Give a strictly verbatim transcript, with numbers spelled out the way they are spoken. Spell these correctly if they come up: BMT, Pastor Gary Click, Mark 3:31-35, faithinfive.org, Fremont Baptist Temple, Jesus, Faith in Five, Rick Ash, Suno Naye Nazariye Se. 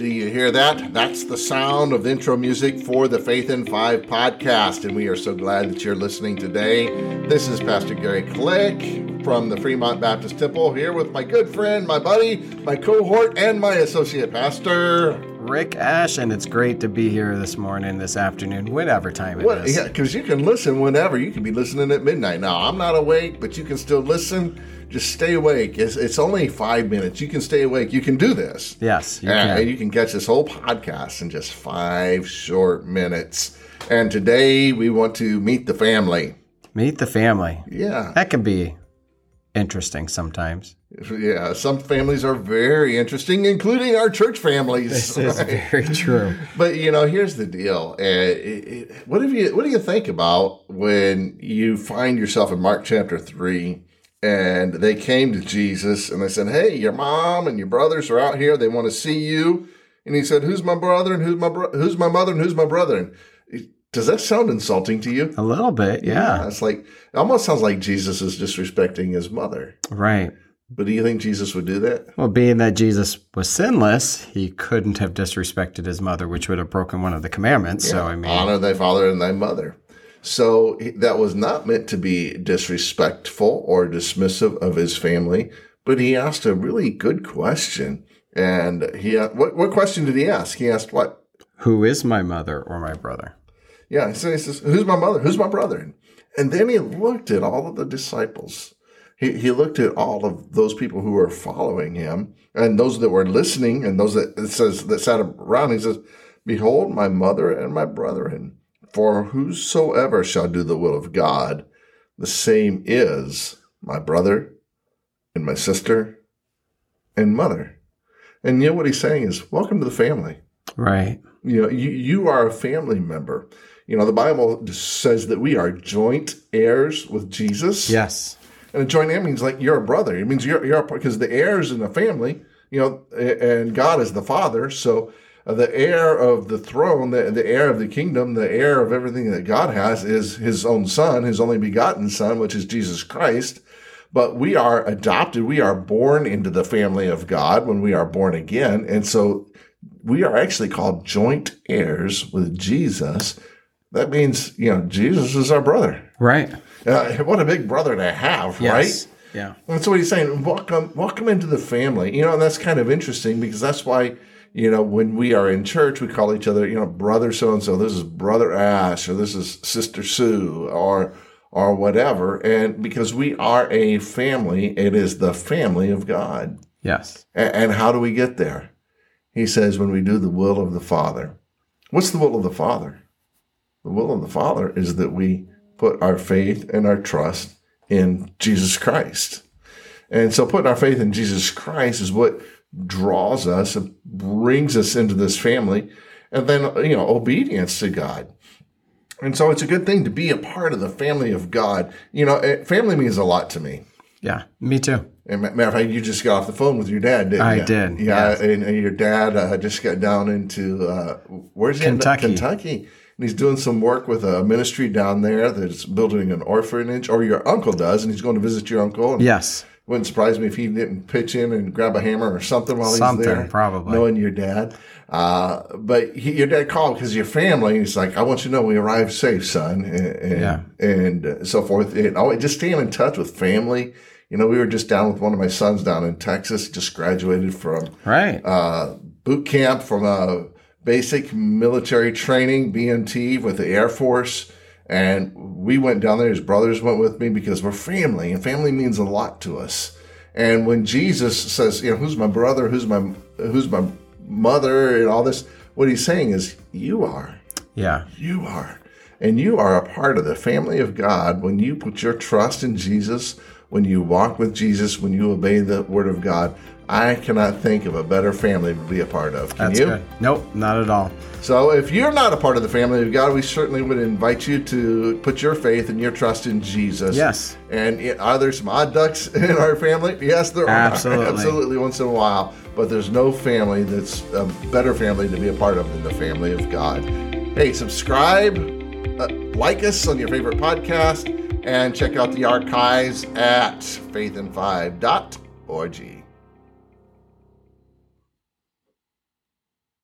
Do you hear that? That's the sound of the intro music for the Faith in Five podcast, and we are so glad that you're listening today. This is Pastor Gary Click from the Fremont Baptist Temple, here with my good friend, my buddy, my cohort, and my associate pastor, Rick Ash, and it's great to be here this morning, this afternoon, whenever time it well, is. Yeah, because you can listen whenever. You can be listening at midnight. Now, I'm not awake, but you can still listen. Just stay awake. It's, it's only five minutes. You can stay awake. You can do this. Yes, you and, can. And you can catch this whole podcast in just five short minutes. And today we want to meet the family. Meet the family. Yeah. That can be interesting sometimes. Yeah, some families are very interesting, including our church families. This right? is very true. But, you know, here's the deal. Uh, it, it, what, have you, what do you think about when you find yourself in Mark chapter three, and they came to Jesus, and they said, hey, your mom and your brothers are out here. They want to see you. And he said, who's my brother and who's my bro- who's my mother and who's my brother? And does that sound insulting to you? A little bit, yeah. yeah. It's like, it almost sounds like Jesus is disrespecting his mother. Right. But do you think Jesus would do that? Well, being that Jesus was sinless, he couldn't have disrespected his mother, which would have broken one of the commandments. Yeah. So I mean, honor thy father and thy mother. So that was not meant to be disrespectful or dismissive of his family, but he asked a really good question. And he, what, what question did he ask? He asked what? Who is my mother or my brother? Yeah, so he says, who's my mother? Who's my brother? And then he looked at all of the disciples. He, he looked at all of those people who were following him and those that were listening and those that, it says, that sat around. He says, behold, my mother and my brethren. For whosoever shall do the will of God, the same is my brother and my sister and mother. And you know what he's saying is, welcome to the family. Right. You know, you, you are a family member. You know, the Bible says that we are joint heirs with Jesus. Yes. And a joint heir means like you're a brother. It means you're, you're a part, because the heir is in the family, you know, and God is the father. So the heir of the throne, the, the heir of the kingdom, the heir of everything that God has is his own son, his only begotten son, which is Jesus Christ. But we are adopted. We are born into the family of God when we are born again. And so we are actually called joint heirs with Jesus. That means, you know, Jesus is our brother. Right. Uh, what a big brother to have, yes. Right? Yeah. That's what he's saying. Welcome, welcome into the family. You know, and that's kind of interesting because that's why, you know, when we are in church, we call each other, you know, brother so-and-so. This is Brother Ash, or this is Sister Sue, or or whatever. And because we are a family, it is the family of God. Yes. And, and how do we get there? He says, when we do the will of the Father. What's the will of the Father? The will of the Father is that we put our faith and our trust in Jesus Christ. And so putting our faith in Jesus Christ is what draws us and brings us into this family, and then, you know, obedience to God. And so it's a good thing to be a part of the family of God. You know, it, family means a lot to me. Yeah, me too. And matter of fact, you just got off the phone with your dad, didn't I you? I did. Yeah, yes. and, and your dad uh, just got down into, uh, where's he? Kentucky. Kentucky. And he's doing some work with a ministry down there that's building an orphanage, or your uncle does, and he's going to visit your uncle. And yes. Wouldn't surprise me if he didn't pitch in and grab a hammer or something while something, he's there. Probably. Knowing your dad. Uh, but he, your dad called because your family, he's like, I want you to know we arrived safe, son, and and, yeah. and so forth. And always just staying in touch with family. You know, we were just down with one of my sons down in Texas, just graduated from right. uh, boot camp, from a basic military training, B M T, with the Air Force. And we went down there. His brothers went with me because we're family, and family means a lot to us. And when Jesus says, you know, who's my brother, who's my who's my mother, and all this, what he's saying is, you are. Yeah. You are. And you are a part of the family of God when you put your trust in Jesus, when you walk with Jesus, when you obey the word of God. I cannot think of a better family to be a part of. Can That's you? Good. Nope, not at all. So if you're not a part of the family of God, we certainly would invite you to put your faith and your trust in Jesus. Yes. And are there some odd ducks in our family? Yes, there Absolutely. are. Absolutely. Once in a while. But there's no family that's a better family to be a part of than the family of God. Hey, subscribe, uh, like us on your favorite podcast, and check out the archives at faith in five dot org.